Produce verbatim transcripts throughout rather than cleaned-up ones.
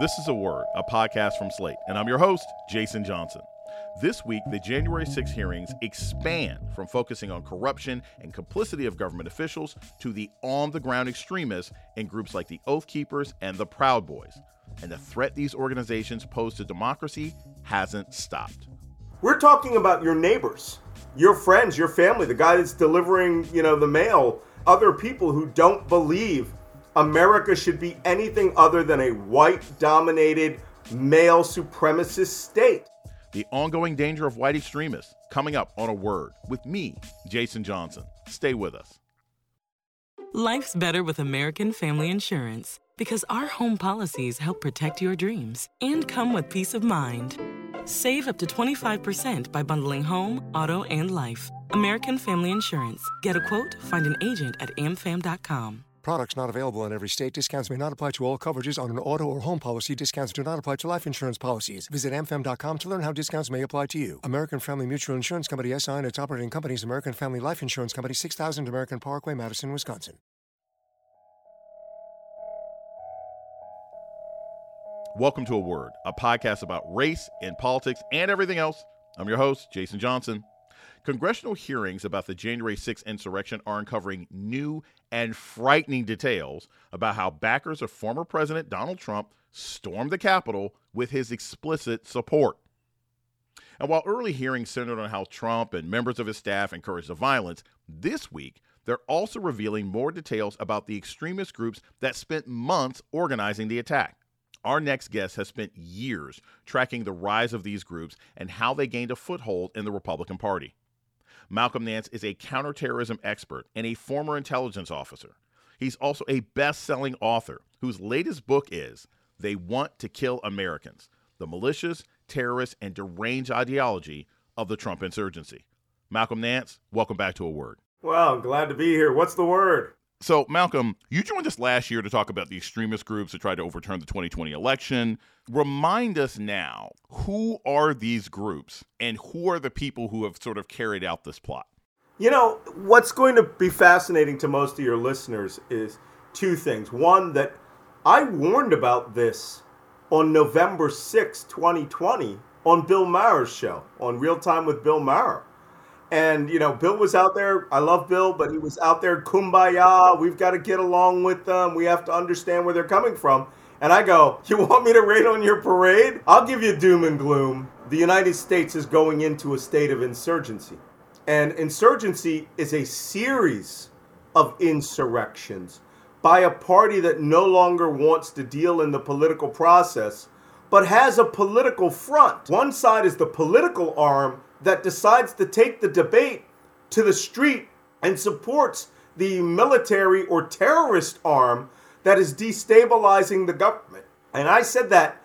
This is A Word, a podcast from Slate, and I'm your host, Jason Johnson. This week, the January sixth hearings expand from focusing on corruption and complicity of government officials to the on-the-ground extremists in groups like the Oath Keepers and the Proud Boys. And the threat these organizations pose to democracy hasn't stopped. We're talking about your neighbors, your friends, your family, the guy that's delivering, you know, the mail, other people who don't believe America should be anything other than a white-dominated, male supremacist state. The ongoing danger of white extremists, coming up on A Word with me, Jason Johnson. Stay with us. Life's better with American Family Insurance because our home policies help protect your dreams and come with peace of mind. Save up to twenty-five percent by bundling home, auto, and life. American Family Insurance. Get a quote, find an agent at a m fam dot com. Products not available in every state. Discounts may not apply to all coverages on an auto or home policy. Discounts do not apply to life insurance policies. Visit a m fam dot com to learn how discounts may apply to you. American Family Mutual Insurance Company, S I and its operating companies, American Family Life Insurance Company, six thousand American Parkway, Madison, Wisconsin. Welcome to A Word, a podcast about race and politics and everything else. I'm your host, Jason Johnson. Congressional hearings about the January sixth insurrection are uncovering new and frightening details about how backers of former President Donald Trump stormed the Capitol with his explicit support. And while early hearings centered on how Trump and members of his staff encouraged the violence, this week they're also revealing more details about the extremist groups that spent months organizing the attack. Our next guest has spent years tracking the rise of these groups and how they gained a foothold in the Republican Party. Malcolm Nance is a counterterrorism expert and a former intelligence officer. He's also a best-selling author whose latest book is They Want to Kill Americans, the Malicious, Terrorist, and Deranged Ideology of the Trump Insurgency. Malcolm Nance, welcome back to A Word. Well, glad to be here. What's the word? So, Malcolm, you joined us last year to talk about the extremist groups that tried to overturn the twenty twenty election. Remind us now, who are these groups and who are the people who have sort of carried out this plot? You know, what's going to be fascinating to most of your listeners is two things. One, that I warned about this on November sixth, twenty twenty, on Bill Maher's show, on Real Time with Bill Maher. And, you know, Bill was out there. I love Bill, but he was out there, kumbaya, we've got to get along with them. We have to understand where they're coming from. And I go, you want me to rain on your parade? I'll give you doom and gloom. The United States is going into a state of insurgency. And insurgency is a series of insurrections by a party that no longer wants to deal in the political process, but has a political front. One side is the political arm that decides to take the debate to the street and supports the military or terrorist arm that is destabilizing the government. And I said that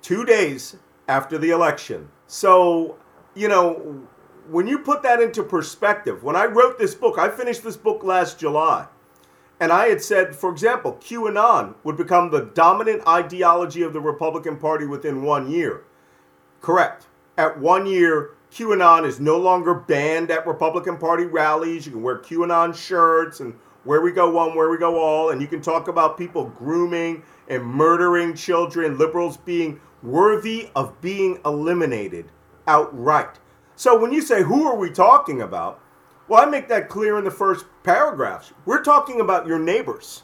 two days after the election. So, you know, when you put that into perspective, when I wrote this book, I finished this book last July, and I had said, for example, QAnon would become the dominant ideology of the Republican Party within one year. Correct. At one year, QAnon is no longer banned at Republican Party rallies. You can wear QAnon shirts and where we go one, where we go all. And you can talk about people grooming and murdering children, liberals being worthy of being eliminated outright. So when you say, who are we talking about? Well, I make that clear in the first paragraphs. We're talking about your neighbors,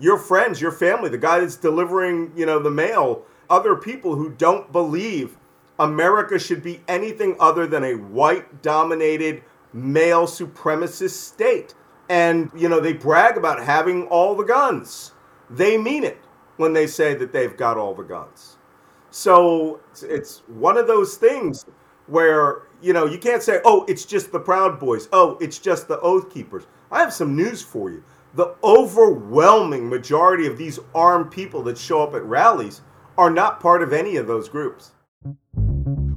your friends, your family, the guy that's delivering, you know, the mail, other people who don't believe America should be anything other than a white-dominated, male supremacist state. And, you know, they brag about having all the guns. They mean it when they say that they've got all the guns. So it's one of those things where, you know, you can't say, oh, it's just the Proud Boys. Oh, it's just the Oath Keepers. I have some news for you. The overwhelming majority of these armed people that show up at rallies are not part of any of those groups.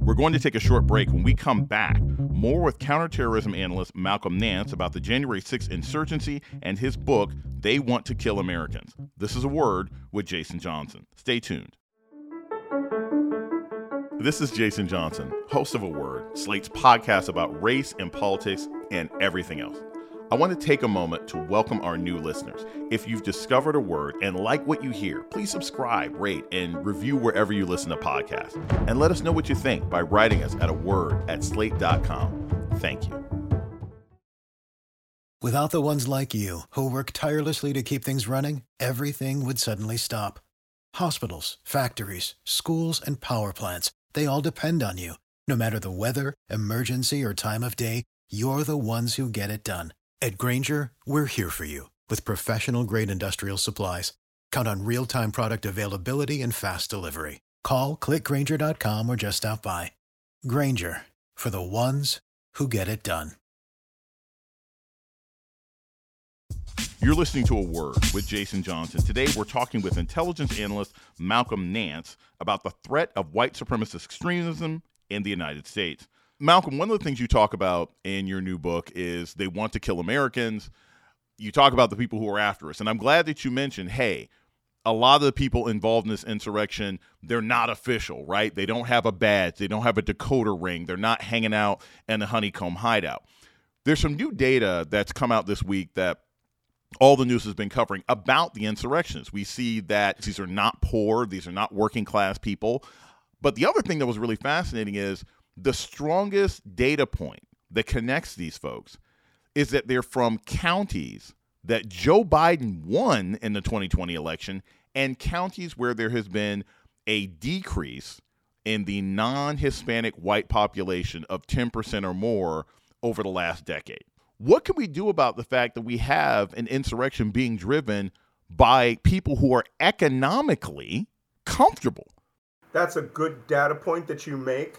We're going to take a short break. When we come back, more with counterterrorism analyst Malcolm Nance about the January sixth insurgency and his book, They Want to Kill Americans. This is A Word with Jason Johnson. Stay tuned. This is Jason Johnson, host of A Word, Slate's podcast about race and politics and everything else. I want to take a moment to welcome our new listeners. If you've discovered A Word and like what you hear, please subscribe, rate, and review wherever you listen to podcasts. And let us know what you think by writing us at a word at slate dot com. Thank you. Without the ones like you, who work tirelessly to keep things running, everything would suddenly stop. Hospitals, factories, schools, and power plants, they all depend on you. No matter the weather, emergency, or time of day, you're the ones who get it done. At Grainger, we're here for you with professional-grade industrial supplies. Count on real-time product availability and fast delivery. Call, click grainger dot com, or just stop by. Grainger, for the ones who get it done. You're listening to A Word with Jason Johnson. Today, we're talking with intelligence analyst Malcolm Nance about the threat of white supremacist extremism in the United States. Malcolm, one of the things you talk about in your new book is They Want to Kill Americans. You talk about the people who are after us. And I'm glad that you mentioned, hey, a lot of the people involved in this insurrection, they're not official, right? They don't have a badge. They don't have a decoder ring. They're not hanging out in the honeycomb hideout. There's some new data that's come out this week that all the news has been covering about the insurrections. We see that these are not poor, these are not working class people. But the other thing that was really fascinating is the strongest data point that connects these folks is that they're from counties that Joe Biden won in the twenty twenty election and counties where there has been a decrease in the non-Hispanic white population of ten percent or more over the last decade. What can we do about the fact that we have an insurrection being driven by people who are economically comfortable? That's a good data point that you make.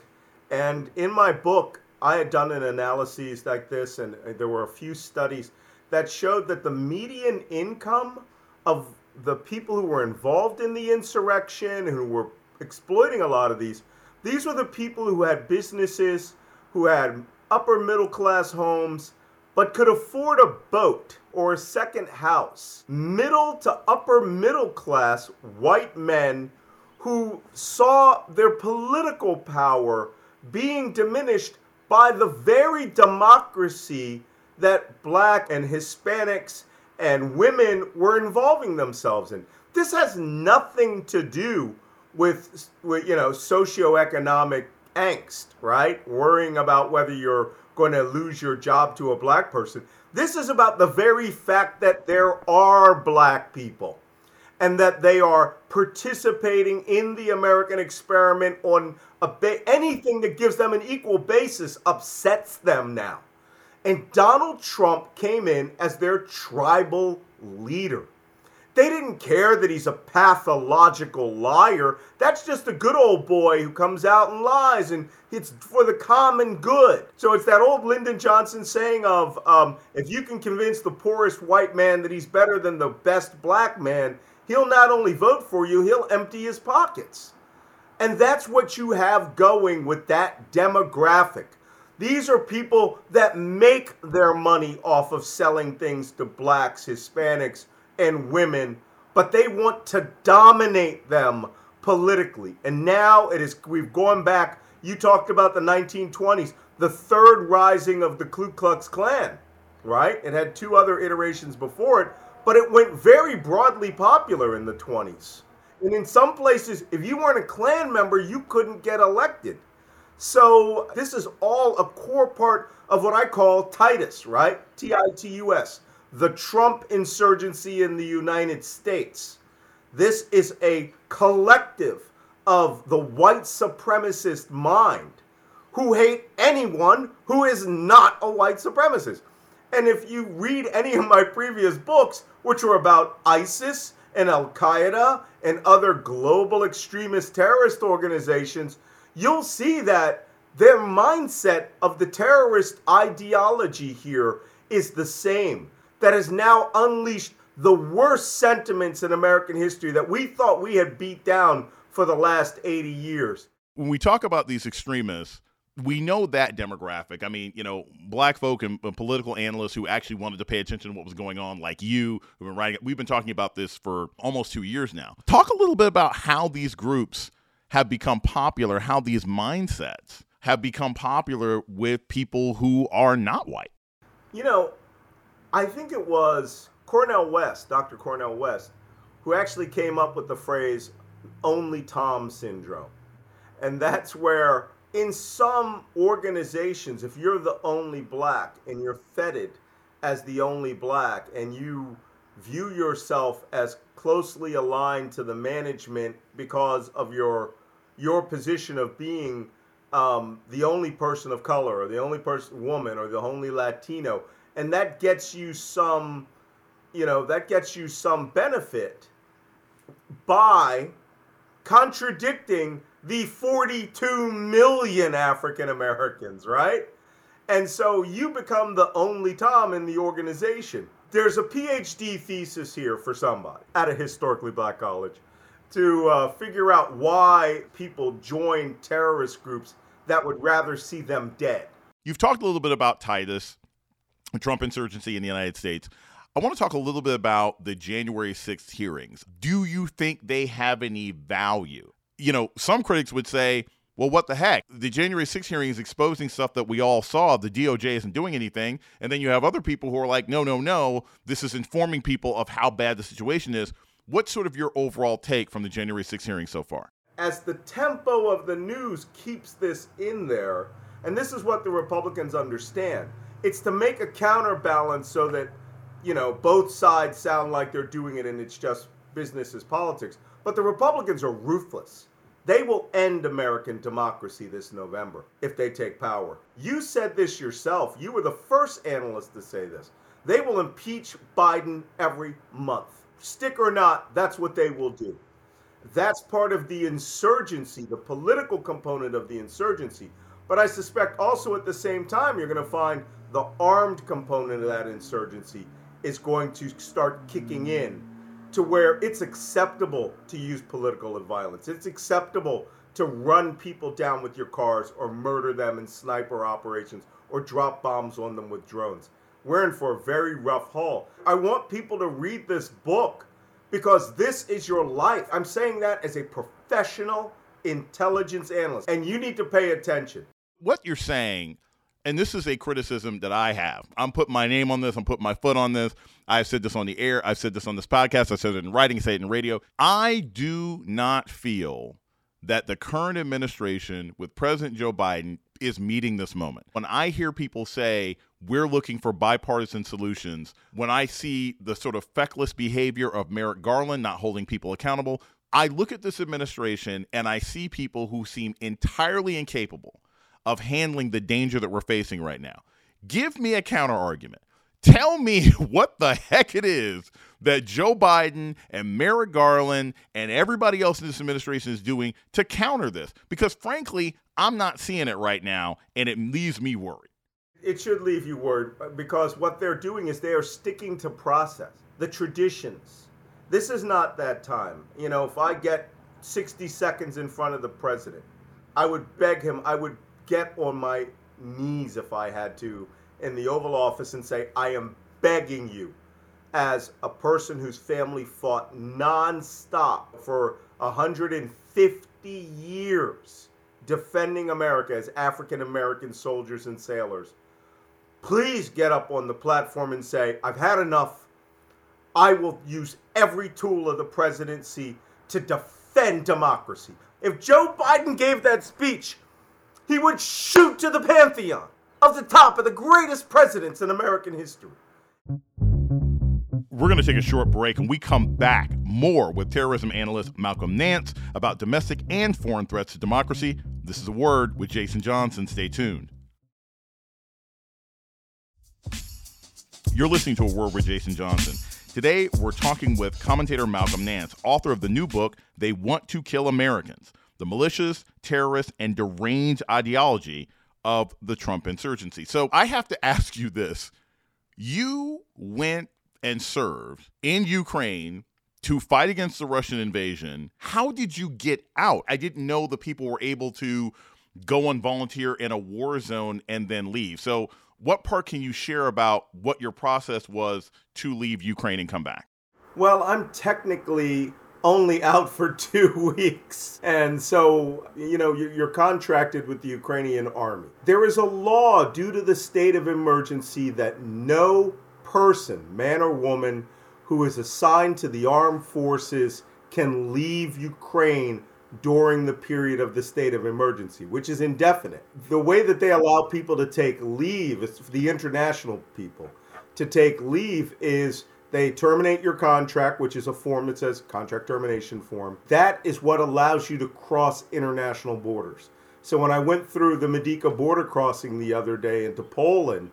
And in my book, I had done an analysis like this, and there were a few studies that showed that the median income of the people who were involved in the insurrection, who were exploiting a lot of these, these were the people who had businesses, who had upper middle class homes, but could afford a boat or a second house. Middle to upper middle class white men who saw their political power being diminished by the very democracy that black and Hispanics and women were involving themselves in. This has nothing to do with, with you know, socioeconomic angst, right? Worrying about whether you're going to lose your job to a black person. This is about the very fact that there are black people and that they are participating in the American experiment on a ba- anything that gives them an equal basis upsets them now. And Donald Trump came in as their tribal leader. They didn't care that he's a pathological liar. That's just a good old boy who comes out and lies, and it's for the common good. So it's that old Lyndon Johnson saying of, um, if you can convince the poorest white man that he's better than the best black man, he'll not only vote for you, he'll empty his pockets. And that's what you have going with that demographic. These are people that make their money off of selling things to blacks, Hispanics, and women, but they want to dominate them politically. And now it is, we've gone back, you talked about the nineteen twenties, the third rising of the Ku Klux Klan, right? It had two other iterations before it, but it went very broadly popular in the twenties. And in some places, if you weren't a Klan member, you couldn't get elected. So this is all a core part of what I call TITUS, right? T I T U S. The Trump insurgency in the United States. This is a collective of the white supremacist mind who hate anyone who is not a white supremacist. And if you read any of my previous books, which were about ISIS and Al-Qaeda and other global extremist terrorist organizations, you'll see that their mindset of the terrorist ideology here is the same. That has now unleashed the worst sentiments in American history that we thought we had beat down for the last eighty years. When we talk about these extremists, we know that demographic. I mean, you know, black folk and, and political analysts who actually wanted to pay attention to what was going on, like you, who've been writing, we've been talking about this for almost two years now. Talk a little bit about how these groups have become popular, how these mindsets have become popular with people who are not white. You know, I think it was Cornel West, Doctor Cornel West, who actually came up with the phrase only Tom syndrome. And that's where in some organizations, if you're the only black and you're feted as the only black and you view yourself as closely aligned to the management because of your your position of being um, the only person of color or the only person woman or the only Latino, and that gets you some, you know, that gets you some benefit by contradicting the forty-two million African Americans, right? And so you become the only Tom in the organization. There's a PhD thesis here for somebody at a historically black college to uh, figure out why people join terrorist groups that would rather see them dead. You've talked a little bit about TITUS, the Trump insurgency in the United States. I want to talk a little bit about the January sixth hearings. Do you think they have any value? You know, some critics would say, well, what the heck? The January sixth hearing is exposing stuff that we all saw. The D O J isn't doing anything. And then you have other people who are like, no, no, no. This is informing people of how bad the situation is. What's sort of your overall take from the January sixth hearing so far? As the tempo of the news keeps this in there, and this is what the Republicans understand, it's to make a counterbalance so that, you know, both sides sound like they're doing it and it's just business as politics. But the Republicans are ruthless. They will end American democracy this November if they take power. You said this yourself. You were the first analyst to say this. They will impeach Biden every month. Stick or not, that's what they will do. That's part of the insurgency, the political component of the insurgency. But I suspect also at the same time, you're going to find the armed component of that insurgency is going to start kicking in to where it's acceptable to use political violence. It's acceptable to run people down with your cars or murder them in sniper operations or drop bombs on them with drones. We're in for a very rough haul. I want people to read this book because this is your life. I'm saying that as a professional intelligence analyst, and you need to pay attention. What you're saying, and this is a criticism that I have. I'm putting my name on this. I'm putting my foot on this. I've said this on the air. I've said this on this podcast. I said it in writing. I said it in radio. I do not feel that the current administration with President Joe Biden is meeting this moment. When I hear people say we're looking for bipartisan solutions, when I see the sort of feckless behavior of Merrick Garland not holding people accountable, I look at this administration and I see people who seem entirely incapable of handling the danger that we're facing right now. Give me a counter argument. Tell me what the heck it is that Joe Biden and Merrick Garland and everybody else in this administration is doing to counter this. Because frankly, I'm not seeing it right now, and it leaves me worried. It should leave you worried because what they're doing is they are sticking to process, the traditions. This is not that time. You know, if I get sixty seconds in front of the president, I would beg him, I would get on my knees if I had to in the Oval Office and say, I am begging you as a person whose family fought nonstop for one hundred fifty years defending America as African American soldiers and sailors. Please get up on the platform and say, I've had enough. I will use every tool of the presidency to defend democracy. If Joe Biden gave that speech, he would shoot to the pantheon of the top of the greatest presidents in American history. We're going to take a short break, and we come back more with terrorism analyst Malcolm Nance about domestic and foreign threats to democracy. This is A Word with Jason Johnson. Stay tuned. You're listening to A Word with Jason Johnson. Today, we're talking with commentator Malcolm Nance, author of the new book, They Want to Kill Americans: The Malicious, Terrorist, and Deranged Ideology of the Trump Insurgency. So I have to ask you this. You went and served in Ukraine to fight against the Russian invasion. How did you get out? I didn't know the people were able to go and volunteer in a war zone and then leave. So what part can you share about what your process was to leave Ukraine and come back? Well, I'm technically only out for two weeks. And so, you know, you're contracted with the Ukrainian army. There is a law due to the state of emergency that no person, man or woman, who is assigned to the armed forces can leave Ukraine during the period of the state of emergency, which is indefinite. The way that they allow people to take leave, is the international people, to take leave is they terminate your contract, which is a form that says contract termination form. That is what allows you to cross international borders. So when I went through the Medica border crossing the other day into Poland,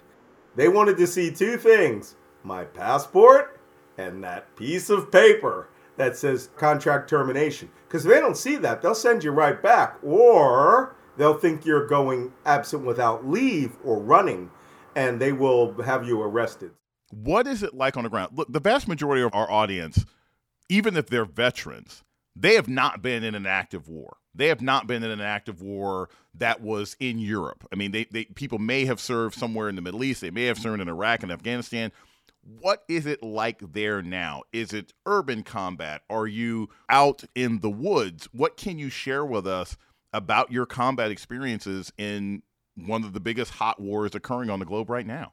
they wanted to see two things, my passport and that piece of paper that says contract termination. Because if they don't see that, they'll send you right back, or they'll think you're going absent without leave or running, and they will have you arrested. What is it like on the ground? Look, the vast majority of our audience, even if they're veterans, they have not been in an active war. They have not been in an active war that was in Europe. I mean, they, they people may have served somewhere in the Middle East. They may have served in Iraq and Afghanistan. What is it like there now? Is it urban combat? Are you out in the woods? What can you share with us about your combat experiences in one of the biggest hot wars occurring on the globe right now?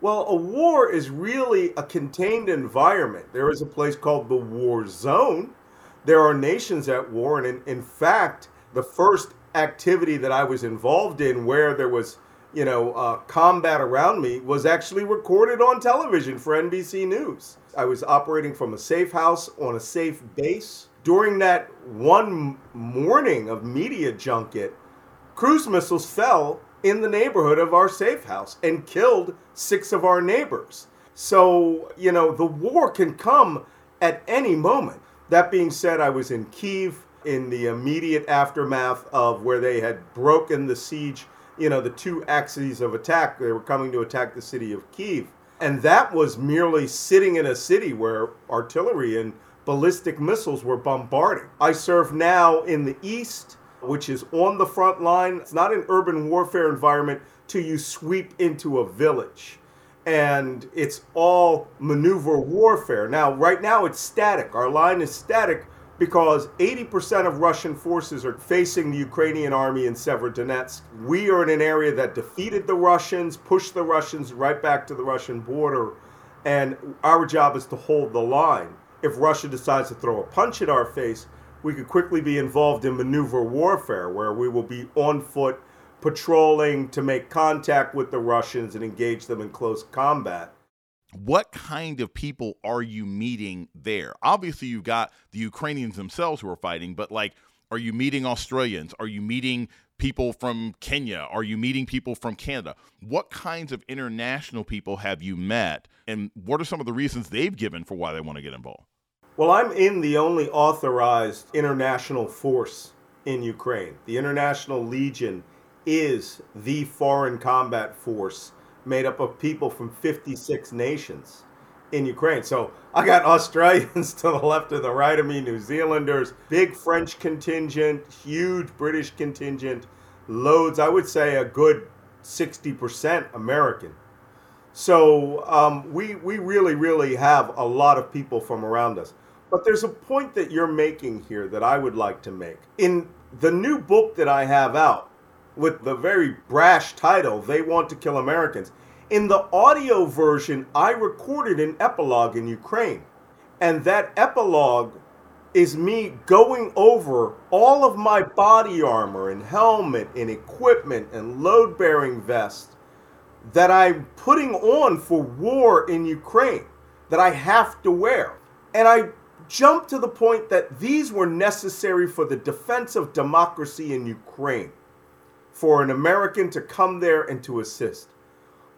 Well, a war is really a contained environment. There is a place called the war zone. There are nations at war, and in, in fact, the first activity that I was involved in where there was, you know, uh, combat around me was actually recorded on television for N B C News. I was operating from a safe house on a safe base. During that one morning of media junket, cruise missiles fell in the neighborhood of our safe house and killed six of our neighbors. So, you know, the war can come at any moment. That being said, I was in Kyiv in the immediate aftermath of where they had broken the siege, you know, the two axes of attack. They were coming to attack the city of Kyiv. And that was merely sitting in a city where artillery and ballistic missiles were bombarding. I serve now in the east, which is on the front line. It's not an urban warfare environment till you sweep into a village. And it's all maneuver warfare. Now, right now it's static. Our line is static because eighty percent of Russian forces are facing the Ukrainian army in Severodonetsk. We are in an area that defeated the Russians, pushed the Russians right back to the Russian border. And our job is to hold the line. If Russia decides to throw a punch at our face, we could quickly be involved in maneuver warfare, where we will be on foot patrolling to make contact with the Russians and engage them in close combat. What kind of people are you meeting there? Obviously, you've got the Ukrainians themselves who are fighting, but like, are you meeting Australians? Are you meeting people from Kenya? Are you meeting people from Canada? What kinds of international people have you met? And what are some of the reasons they've given for why they want to get involved? Well, I'm in the only authorized international force in Ukraine. The International Legion is the foreign combat force made up of people from fifty-six nations in Ukraine. So I got Australians to the left and the right of me, New Zealanders, big French contingent, huge British contingent, loads, I would say a good sixty percent American. So um, we, we really, really have a lot of people from around us. But there's a point that you're making here that I would like to make. In the new book that I have out, with the very brash title, They Want to Kill Americans. In the audio version, I recorded an epilogue in Ukraine. And that epilogue is me going over all of my body armor and helmet and equipment and load-bearing vest that I'm putting on for war in Ukraine, that I have to wear. And I jumped to the point that these were necessary for the defense of democracy in Ukraine, for an American to come there and to assist.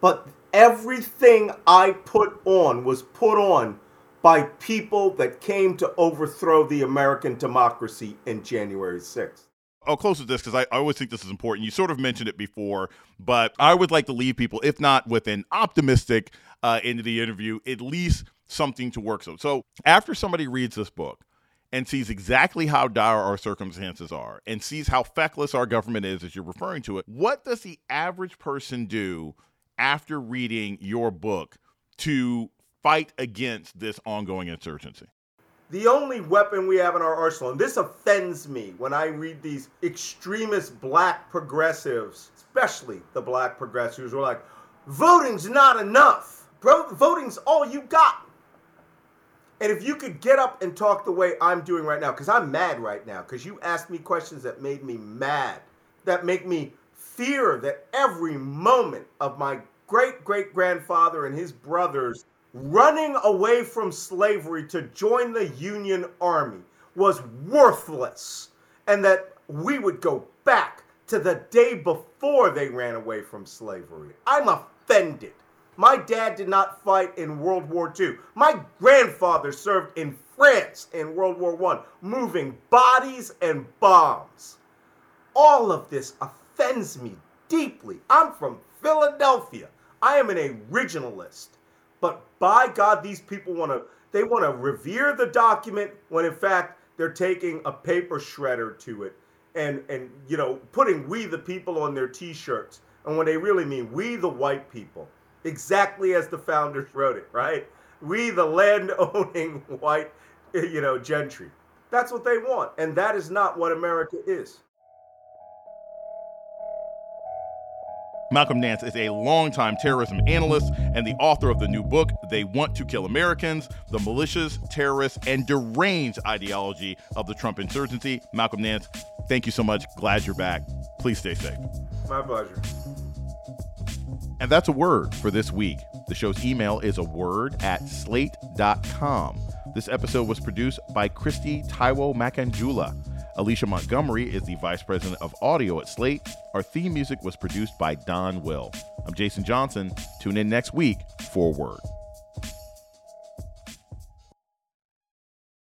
But everything I put on was put on by people that came to overthrow the American democracy in January sixth. I'll close with this because I, I always think this is important. You sort of mentioned it before, but I would like to leave people, if not with an optimistic uh, end of the interview, at least something to work with. So after somebody reads this book and sees exactly how dire our circumstances are, and sees how feckless our government is, as you're referring to it, what does the average person do after reading your book to fight against this ongoing insurgency? The only weapon we have in our arsenal, and this offends me when I read these extremist black progressives, especially the black progressives, who are like, voting's not enough. Voting's all you got. And if you could get up and talk the way I'm doing right now, because I'm mad right now, because you asked me questions that made me mad, that make me fear that every moment of my great-great-grandfather and his brothers running away from slavery to join the Union Army was worthless, and that we would go back to the day before they ran away from slavery. I'm offended. My dad did not fight in World War Two. My grandfather served in France in World War One, moving bodies and bombs. All of this offends me deeply. I'm from Philadelphia. I am an originalist. But by God, these people want to, they want to revere the document when in fact they're taking a paper shredder to it and, and you know, putting "we the people" on their t-shirts. And when they really mean "we the white people," exactly as the founders wrote it, right? We the land-owning white, you know, gentry. That's what they want. And that is not what America is. Malcolm Nance is a longtime terrorism analyst and the author of the new book, They Want to Kill Americans, The Malicious, Terrorist, and Deranged Ideology of the Trump Insurgency. Malcolm Nance, thank you so much. Glad you're back. Please stay safe. My pleasure. And that's A Word for this week. The show's email is a word at slate dot com. This episode was produced by Kristie Taiwo-Makanjuola. Alicia Montgomery is the Vice President of Audio at Slate. Our theme music was produced by Don Will. I'm Jason Johnson. Tune in next week for A Word.